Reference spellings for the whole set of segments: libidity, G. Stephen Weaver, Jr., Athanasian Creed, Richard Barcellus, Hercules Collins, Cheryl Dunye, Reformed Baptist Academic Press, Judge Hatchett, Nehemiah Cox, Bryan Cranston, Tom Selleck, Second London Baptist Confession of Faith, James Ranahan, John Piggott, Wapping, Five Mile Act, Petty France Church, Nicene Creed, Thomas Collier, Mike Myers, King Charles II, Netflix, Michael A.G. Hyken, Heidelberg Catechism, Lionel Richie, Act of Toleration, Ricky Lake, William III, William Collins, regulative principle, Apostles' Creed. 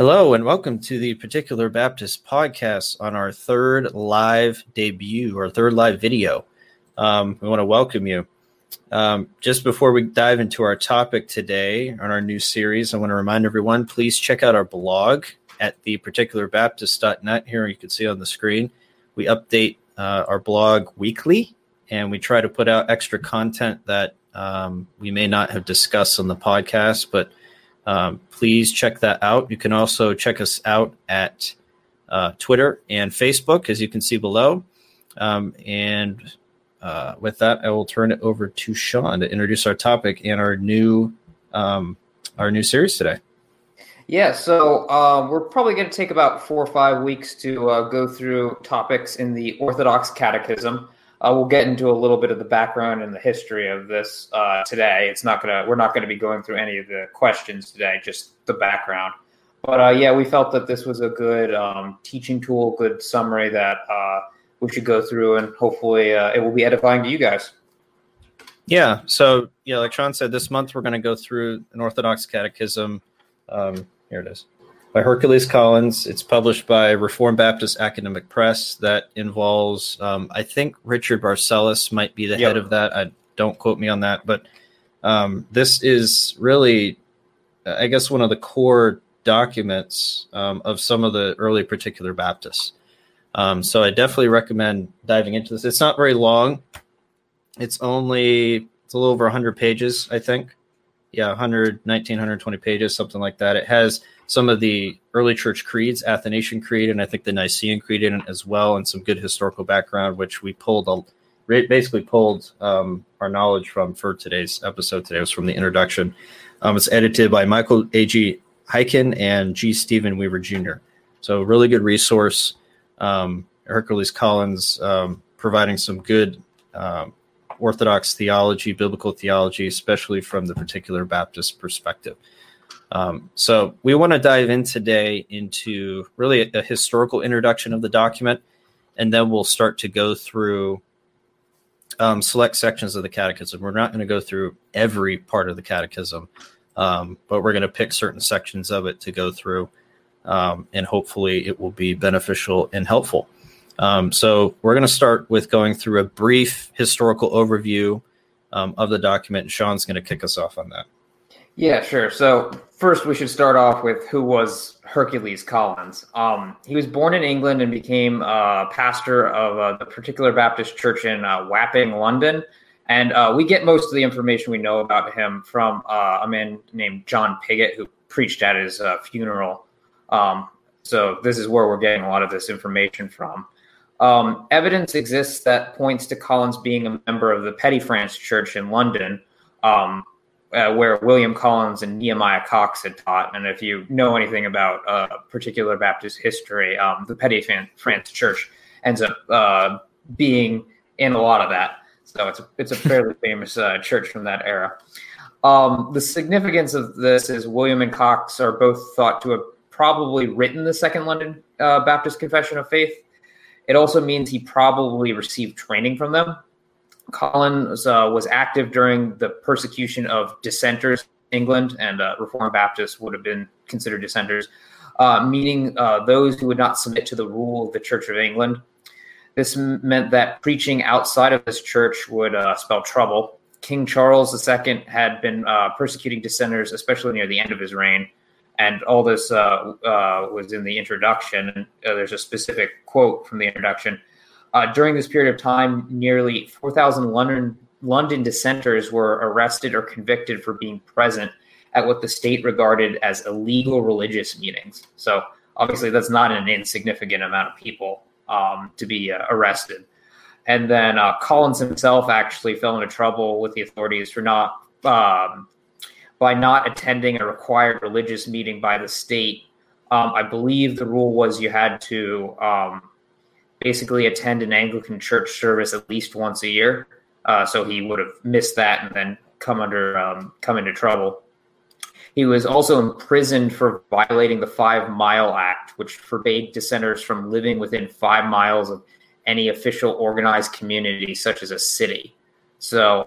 Hello and welcome to the Particular Baptist podcast on our third live debut or third live video. We want to welcome you. Just before we dive into our topic today on our new series, I want to remind everyone, please check out our blog at theparticularbaptist.net. Here you can see on the screen, we update our blog weekly and we try to put out extra content that we may not have discussed on the podcast, but please check that out. You can also check us out at Twitter and Facebook, as you can see below. And with that, I will turn it over to Sean to introduce our topic and our new series today. Yeah, so we're probably going to take about 4 or 5 weeks to go through topics in the Orthodox Catechism. We'll get into a little bit of the background and the history of this today. We're not going to be going through any of the questions today, just the background. But yeah, we felt that this was a good teaching tool, good summary that we should go through, and hopefully it will be edifying to you guys. Yeah. So yeah, like Sean said, this month we're going to go through an Orthodox Catechism. Here it is, by Hercules Collins. It's published by Reformed Baptist Academic Press. That involves, I think Richard Barcellus might be the head of that. Don't quote me on that, but this is really, I guess, one of the core documents of some of the early Particular Baptists. So I definitely recommend diving into this. It's not very long. It's a little over 100 pages, I think. Yeah, 120 pages, something like that. It has some of the early church creeds, Athanasian Creed, and I think the Nicene Creed in it as well, and some good historical background, which we basically pulled our knowledge from for today's episode. Today was from the introduction. It's edited by Michael A.G. Hyken and G. Stephen Weaver, Jr. So really good resource. Hercules Collins providing some good Orthodox theology, biblical theology, especially from the Particular Baptist perspective. So we want to dive in today into really a historical introduction of the document, and then we'll start to go through select sections of the catechism. We're not going to go through every part of the catechism, but we're going to pick certain sections of it to go through, and hopefully it will be beneficial and helpful. So we're going to start with going through a brief historical overview of the document, and Sean's going to kick us off on that. Yeah, sure. So first, we should start off with who was Hercules Collins. He was born in England and became pastor of the Particular Baptist Church in Wapping, London. And we get most of the information we know about him from a man named John Piggott, who preached at his funeral. So this is where we're getting a lot of this information from. Evidence exists that points to Collins being a member of the Petty France Church in London, where William Collins and Nehemiah Cox had taught. And if you know anything about Particular Baptist history, the Petty France Church ends up being in a lot of that. So it's a fairly famous church from that era. The significance of this is William and Cox are both thought to have probably written the Second London Baptist Confession of Faith. It also means he probably received training from them. Collins was active during the persecution of dissenters in England, and Reformed Baptists would have been considered dissenters, meaning those who would not submit to the rule of the Church of England. This meant that preaching outside of this church would spell trouble. King Charles II had been persecuting dissenters, especially near the end of his reign, and all this was in the introduction. And there's a specific quote from the introduction. During this period of time, nearly 4,000 London dissenters were arrested or convicted for being present at what the state regarded as illegal religious meetings. So obviously that's not an insignificant amount of people to be arrested. And then Collins himself actually fell into trouble with the authorities for by not attending a required religious meeting by the state. I believe the rule was you had to basically attend an Anglican church service at least once a year. So he would have missed that and then come into trouble. He was also imprisoned for violating the 5 Mile Act, which forbade dissenters from living within 5 miles of any official organized community, such as a city. So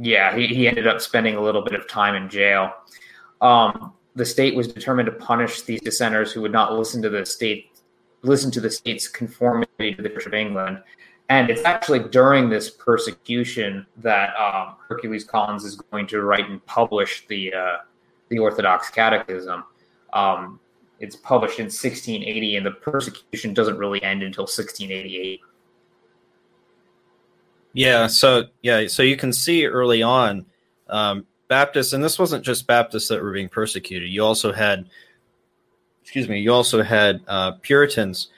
yeah, he ended up spending a little bit of time in jail. the state was determined to punish these dissenters who would not listen to the state's conformity to the Church of England. And it's actually during this persecution that Hercules Collins is going to write and publish the Orthodox Catechism. It's published in 1680, and the persecution doesn't really end until 1688. So you can see early on Baptists, and this wasn't just Baptists that were being persecuted. You also had, Puritans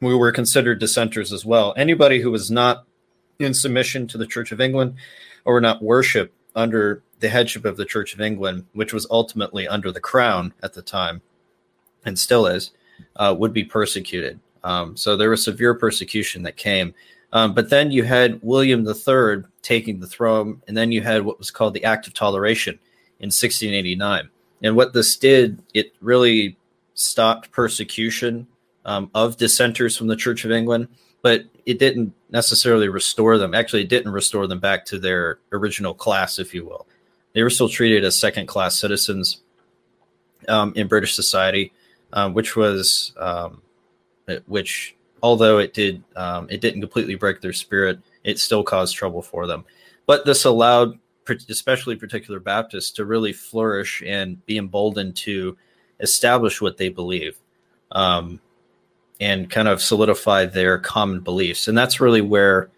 who were considered dissenters as well. Anybody who was not in submission to the Church of England or not worship under the headship of the Church of England, which was ultimately under the crown at the time and still is, would be persecuted. So there was severe persecution that came. But then you had William III taking the throne, and then you had what was called the Act of Toleration in 1689. And what this did, it really stopped persecution of dissenters from the Church of England, but it didn't necessarily restore them. Actually, it didn't restore them back to their original class, if you will. They were still treated as second-class citizens in British society, which although it didn't completely break their spirit, it still caused trouble for them. But this allowed, especially Particular Baptists, to really flourish and be emboldened to establish what they believe, and kind of solidify their common beliefs. And that's really where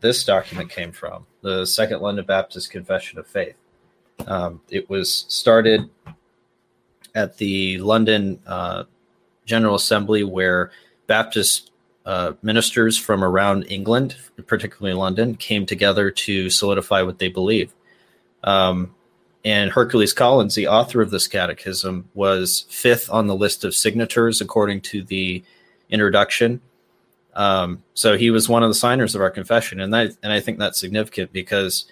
this document came from, the Second London Baptist Confession of Faith. It was started at the London General Assembly, where Baptist ministers from around England, particularly London, came together to solidify what they believe. And Hercules Collins, the author of this catechism, was fifth on the list of signators, according to the introduction. So he was one of the signers of our confession. And I think that's significant because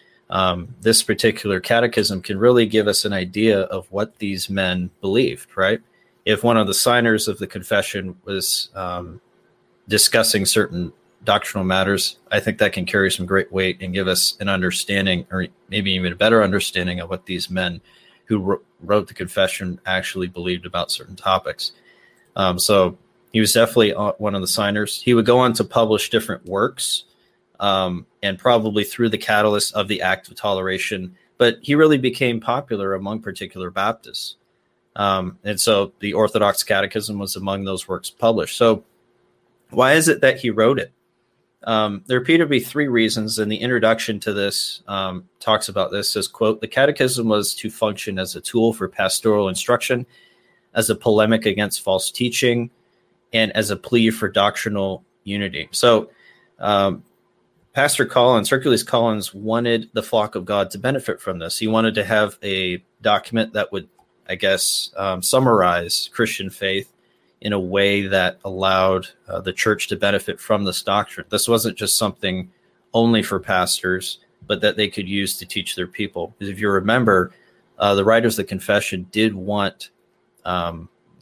this particular catechism can really give us an idea of what these men believed, right? If one of the signers of the confession was discussing certain doctrinal matters, I think that can carry some great weight and give us an understanding, or maybe even a better understanding, of what these men who wrote the confession actually believed about certain topics. So he was definitely one of the signers. He would go on to publish different works, and probably through the catalyst of the Act of Toleration, but he really became popular among Particular Baptists. And so the Orthodox Catechism was among those works published. So why is it that he wrote it? There appear to be three reasons, and the introduction to this talks about this. It says, quote, "The Catechism was to function as a tool for pastoral instruction, as a polemic against false teaching, and as a plea for doctrinal unity." So Pastor Collins, Hercules Collins, wanted the flock of God to benefit from this. He wanted to have a document that would, summarize Christian faith in a way that allowed the church to benefit from this doctrine. This wasn't just something only for pastors, but that they could use to teach their people. Because if you remember, the writers of the confession did want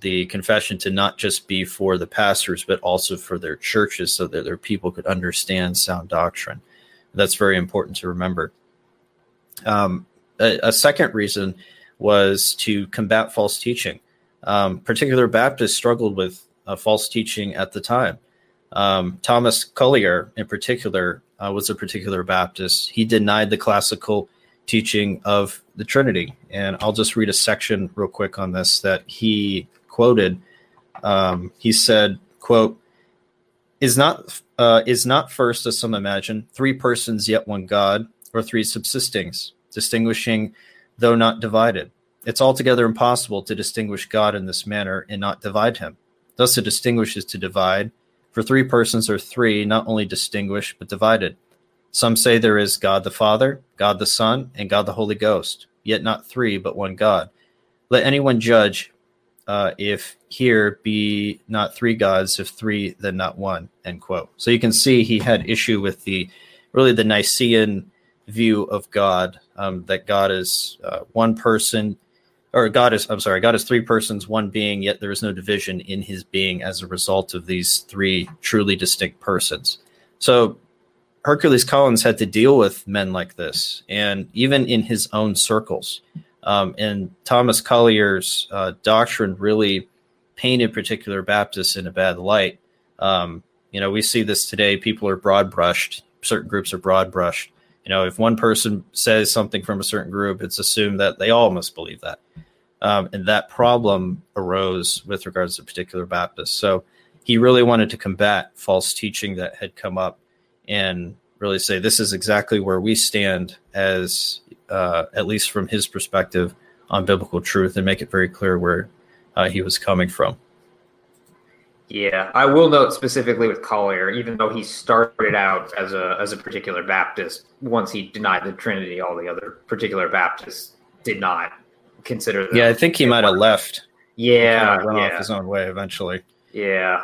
the confession to not just be for the pastors, but also for their churches, so that their people could understand sound doctrine. That's very important to remember. A second reason was to combat false teaching. Particular Baptists struggled with false teaching at the time. Thomas Collier, in particular, was a Particular Baptist. He denied the classical teaching of the Trinity. And I'll just read a section real quick on this that he quoted. He said, quote, is not first, as some imagine, three persons yet one God, or three subsistings, distinguishing though not divided. It's altogether impossible to distinguish God in this manner and not divide him. Thus to distinguish is to divide, for three persons are three, not only distinguished, but divided. Some say there is God the Father, God the Son, and God the Holy Ghost, yet not three, but one God. Let anyone judge if here be not three gods, if three, then not one, end quote. So you can see he had issue with the Nicene view of God, that God is one person, or God is three persons, one being, yet there is no division in his being as a result of these three truly distinct persons. So Hercules Collins had to deal with men like this, and even in his own circles, And Thomas Collier's doctrine really painted Particular Baptists in a bad light. You know, we see this today. People are broad brushed. Certain groups are broad brushed. You know, if one person says something from a certain group, it's assumed that they all must believe that. And that problem arose with regards to Particular Baptists. So he really wanted to combat false teaching that had come up and really say, this is exactly where we stand as, at least from his perspective, on biblical truth, and make it very clear where he was coming from. Yeah, I will note specifically with Collier, even though he started out as a Particular Baptist, once he denied the Trinity, all the other Particular Baptists did not consider that. Yeah, I think he might have left. Yeah, he went off his own way eventually. Yeah,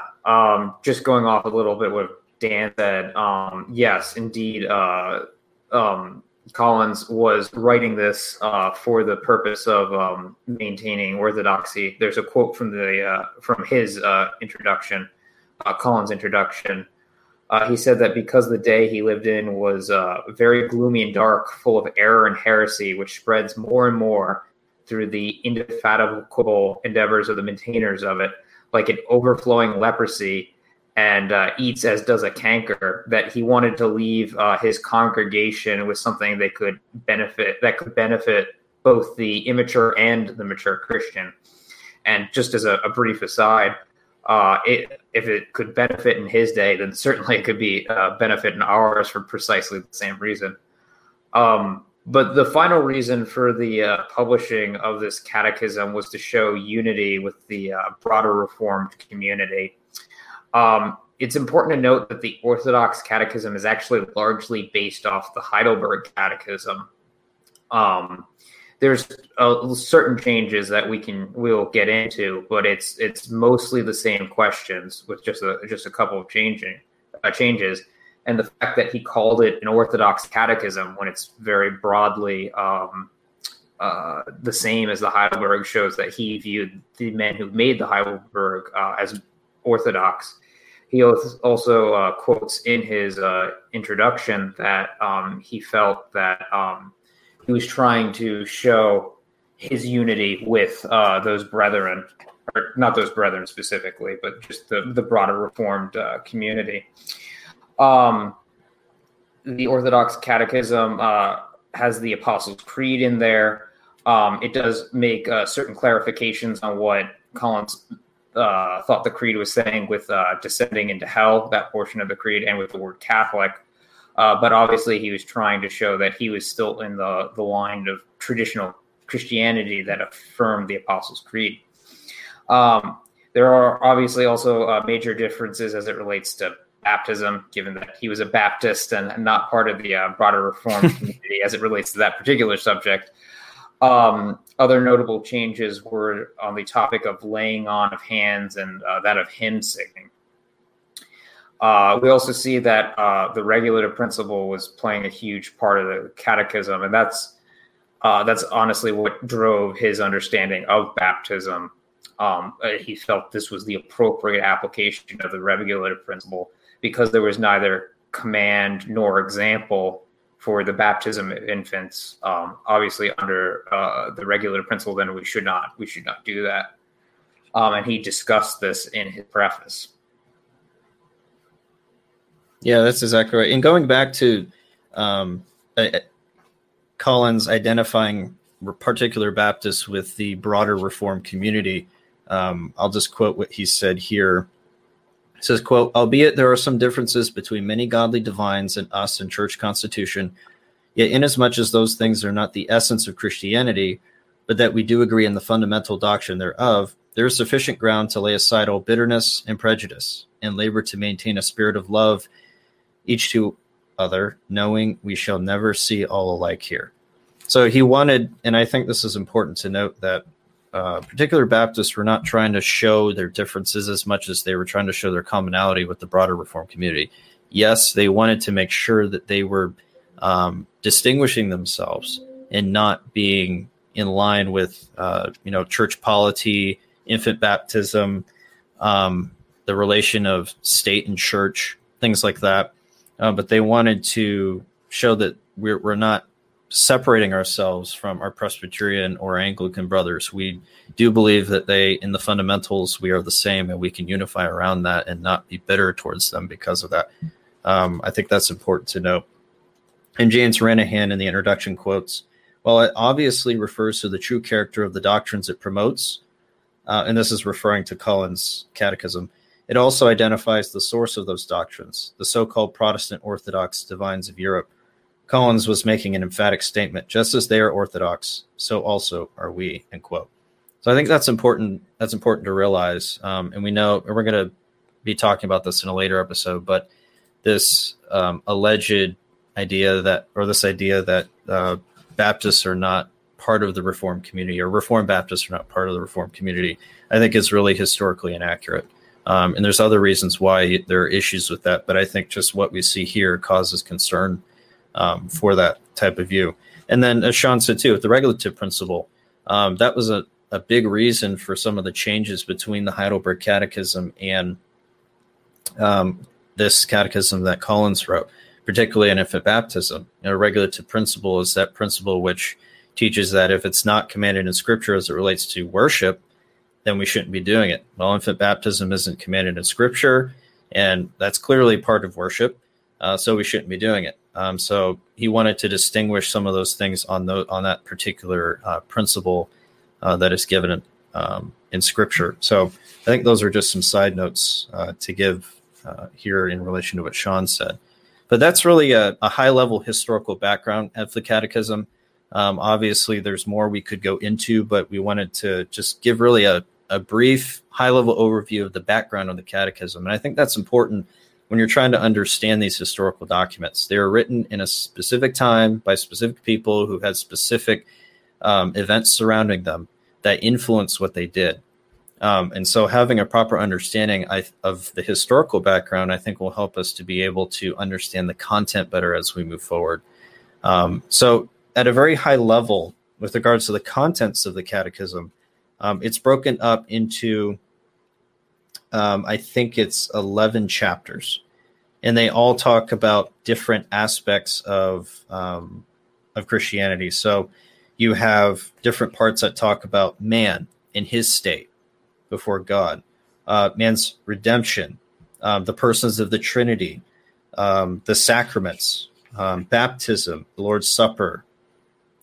just going off a little bit what Dan said. Yes, indeed, Collins was writing this for the purpose of maintaining orthodoxy. There's a quote from the from his introduction, Collins' introduction. He said that because the day he lived in was very gloomy and dark, full of error and heresy, which spreads more and more through the indefatigable endeavors of the maintainers of it, like an overflowing leprosy, and eats as does a canker, that he wanted to leave his congregation with something they could benefit, that could benefit both the immature and the mature Christian. And just as a brief aside, if it could benefit in his day, then certainly it could be a benefit in ours for precisely the same reason. But the final reason for the publishing of this catechism was to show unity with the broader Reformed community. It's important to note that the Orthodox Catechism is actually largely based off the Heidelberg Catechism. There's certain changes that we'll get into, but it's mostly the same questions with just a couple of changes. And the fact that he called it an Orthodox Catechism when it's very broadly the same as the Heidelberg shows that he viewed the men who made the Heidelberg as Orthodox. He also quotes in his introduction that he felt that he was trying to show his unity with those brethren, or not those brethren specifically, but just the broader Reformed community. The Orthodox Catechism has the Apostles' Creed in there. It does make certain clarifications on what Collins thought the creed was saying with descending into hell, that portion of the creed, and with the word Catholic. But obviously he was trying to show that he was still in the line of traditional Christianity that affirmed the Apostles' Creed. There are obviously also major differences as it relates to baptism, given that he was a Baptist and not part of the broader Reformed community as it relates to that particular subject. Other notable changes were on the topic of laying on of hands and that of hymn singing. We also see that the regulative principle was playing a huge part of the catechism, and that's honestly what drove his understanding of baptism. He felt this was the appropriate application of the regulative principle, because there was neither command nor example for the baptism of infants. Obviously, under the regulative principle, then we should not do that. And he discussed this in his preface. Yeah, that's exactly right. And going back to Collins identifying Particular Baptists with the broader Reformed community, I'll just quote what he said here. It says, quote, albeit there are some differences between many godly divines and us in church constitution, yet inasmuch as those things are not the essence of Christianity, but that we do agree in the fundamental doctrine thereof, there is sufficient ground to lay aside all bitterness and prejudice, and labor to maintain a spirit of love each to other, knowing we shall never see all alike here. So he wanted, and I think this is important to note, that Particular Baptists were not trying to show their differences as much as they were trying to show their commonality with the broader Reformed community. Yes, they wanted to make sure that they were distinguishing themselves and not being in line with, church polity, infant baptism, the relation of state and church, things like that. But they wanted to show that we're not separating ourselves from our Presbyterian or Anglican brothers. We do believe that they, in the fundamentals, we are the same, and we can unify around that and not be bitter towards them because of that. I think that's important to note. And James Ranahan in the introduction quotes, "While it obviously refers to the true character of the doctrines it promotes," and this is referring to Collins' Catechism, "it also identifies the source of those doctrines, the so-called Protestant Orthodox divines of Europe. Collins was making an emphatic statement, just as they are Orthodox, so also are we," end quote. So I think that's important. That's important to realize. And we know, and we're going to be talking about this in a later episode, but this alleged idea that, or this idea that Baptists are not part of the Reformed community, or Reformed Baptists are not part of the Reformed community, I think is really historically inaccurate. And there's other reasons why there are issues with that, but I think just what we see here causes concern for that type of view. And then, as Sean said too, with the regulative principle, that was a big reason for some of the changes between the Heidelberg Catechism and this catechism that Collins wrote, particularly in infant baptism. You know, regulative principle is that principle which teaches that if it's not commanded in Scripture as it relates to worship, then we shouldn't be doing it. Well, infant baptism isn't commanded in Scripture, and that's clearly part of worship, so we shouldn't be doing it. So he wanted to distinguish some of those things on that particular principle that is given in Scripture. So I think those are just some side notes to give here in relation to what Sean said. But that's really a high-level historical background of the Catechism. Obviously, there's more we could go into, but we wanted to just give really a brief high-level overview of the background of the Catechism. And I think that's important when you're trying to understand these historical documents. They were written in a specific time by specific people who had specific events surrounding them that influenced what they did. And so having a proper understanding of the historical background, I think, will help us to be able to understand the content better as we move forward. So at a very high level, with regards to the contents of the Catechism, it's broken up into... I think it's 11 chapters, and they all talk about different aspects of Christianity. So you have different parts that talk about man and his state before God, man's redemption, the persons of the Trinity, the sacraments, baptism, the Lord's Supper,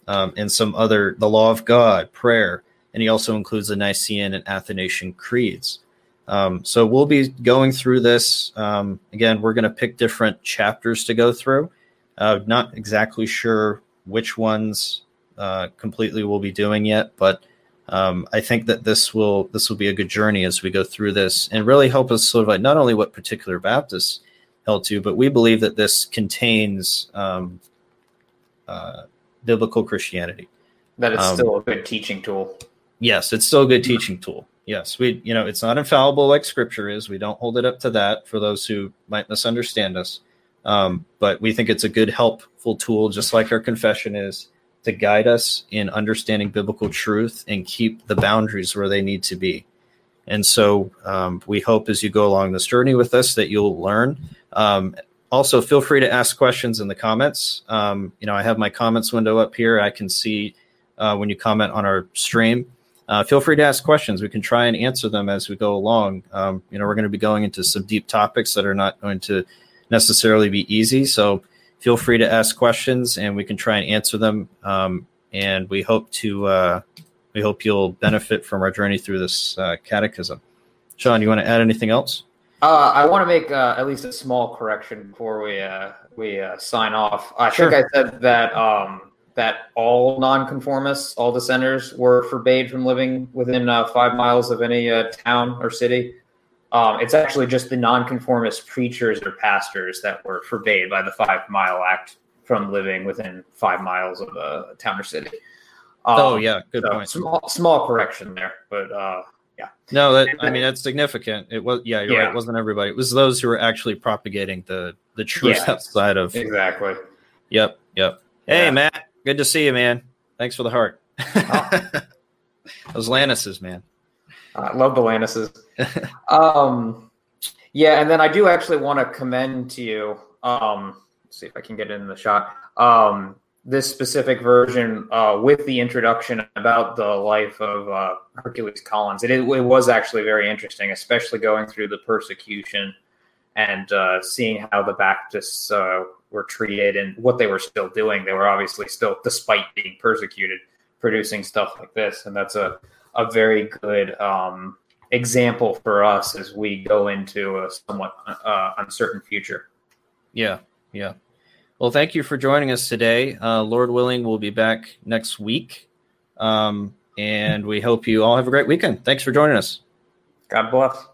and some other, the law of God, prayer. And he also includes the Nicene and Athanasian creeds. So we'll be going through this. Again, we're going to pick different chapters to go through. Not exactly sure which ones completely we'll be doing yet, but I think that this will be a good journey as we go through this and really help us solidify not only what Particular Baptists held to, but we believe that this contains biblical Christianity. That it's still a good teaching tool. Yes, it's still a good teaching tool. Yes, it's not infallible like Scripture is. We don't hold it up to that for those who might misunderstand us. But we think it's a good, helpful tool, just like our confession is, to guide us in understanding biblical truth and keep the boundaries where they need to be. And so we hope as you go along this journey with us that you'll learn. Also, feel free to ask questions in the comments. I have my comments window up here. I can see when you comment on our stream. Feel free to ask questions. We can try and answer them as we go along. We're going to be going into some deep topics that are not going to necessarily be easy. So feel free to ask questions, and we can try and answer them. And we hope to you'll benefit from our journey through this catechism. Sean, you want to add anything else? I want to make at least a small correction before we sign off. I think I said that. That all nonconformists, all dissenters, were forbade from living within 5 miles of any town or city. It's actually just the nonconformist preachers or pastors that were forbade by the 5 Mile Act from living within 5 miles of a town or city. Good point. Small correction there, but yeah. No, that's significant. It was right. It wasn't everybody. It was those who were actually propagating the truth outside of exactly. Yep. Hey, Matt. Good to see you, man. Thanks for the heart. Those Lannises, man. I love the Lannises. And then I do actually want to commend to you. Let's see if I can get it in the shot. this specific version with the introduction about the life of Hercules Collins. It was actually very interesting, especially going through the persecution and seeing how the Baptists were treated and what they were still doing. They were obviously still, despite being persecuted, producing stuff like this. And that's a very good example for us as we go into a somewhat uncertain future. Yeah, yeah. Well, thank you for joining us today. Lord willing, we'll be back next week. And we hope you all have a great weekend. Thanks for joining us. God bless.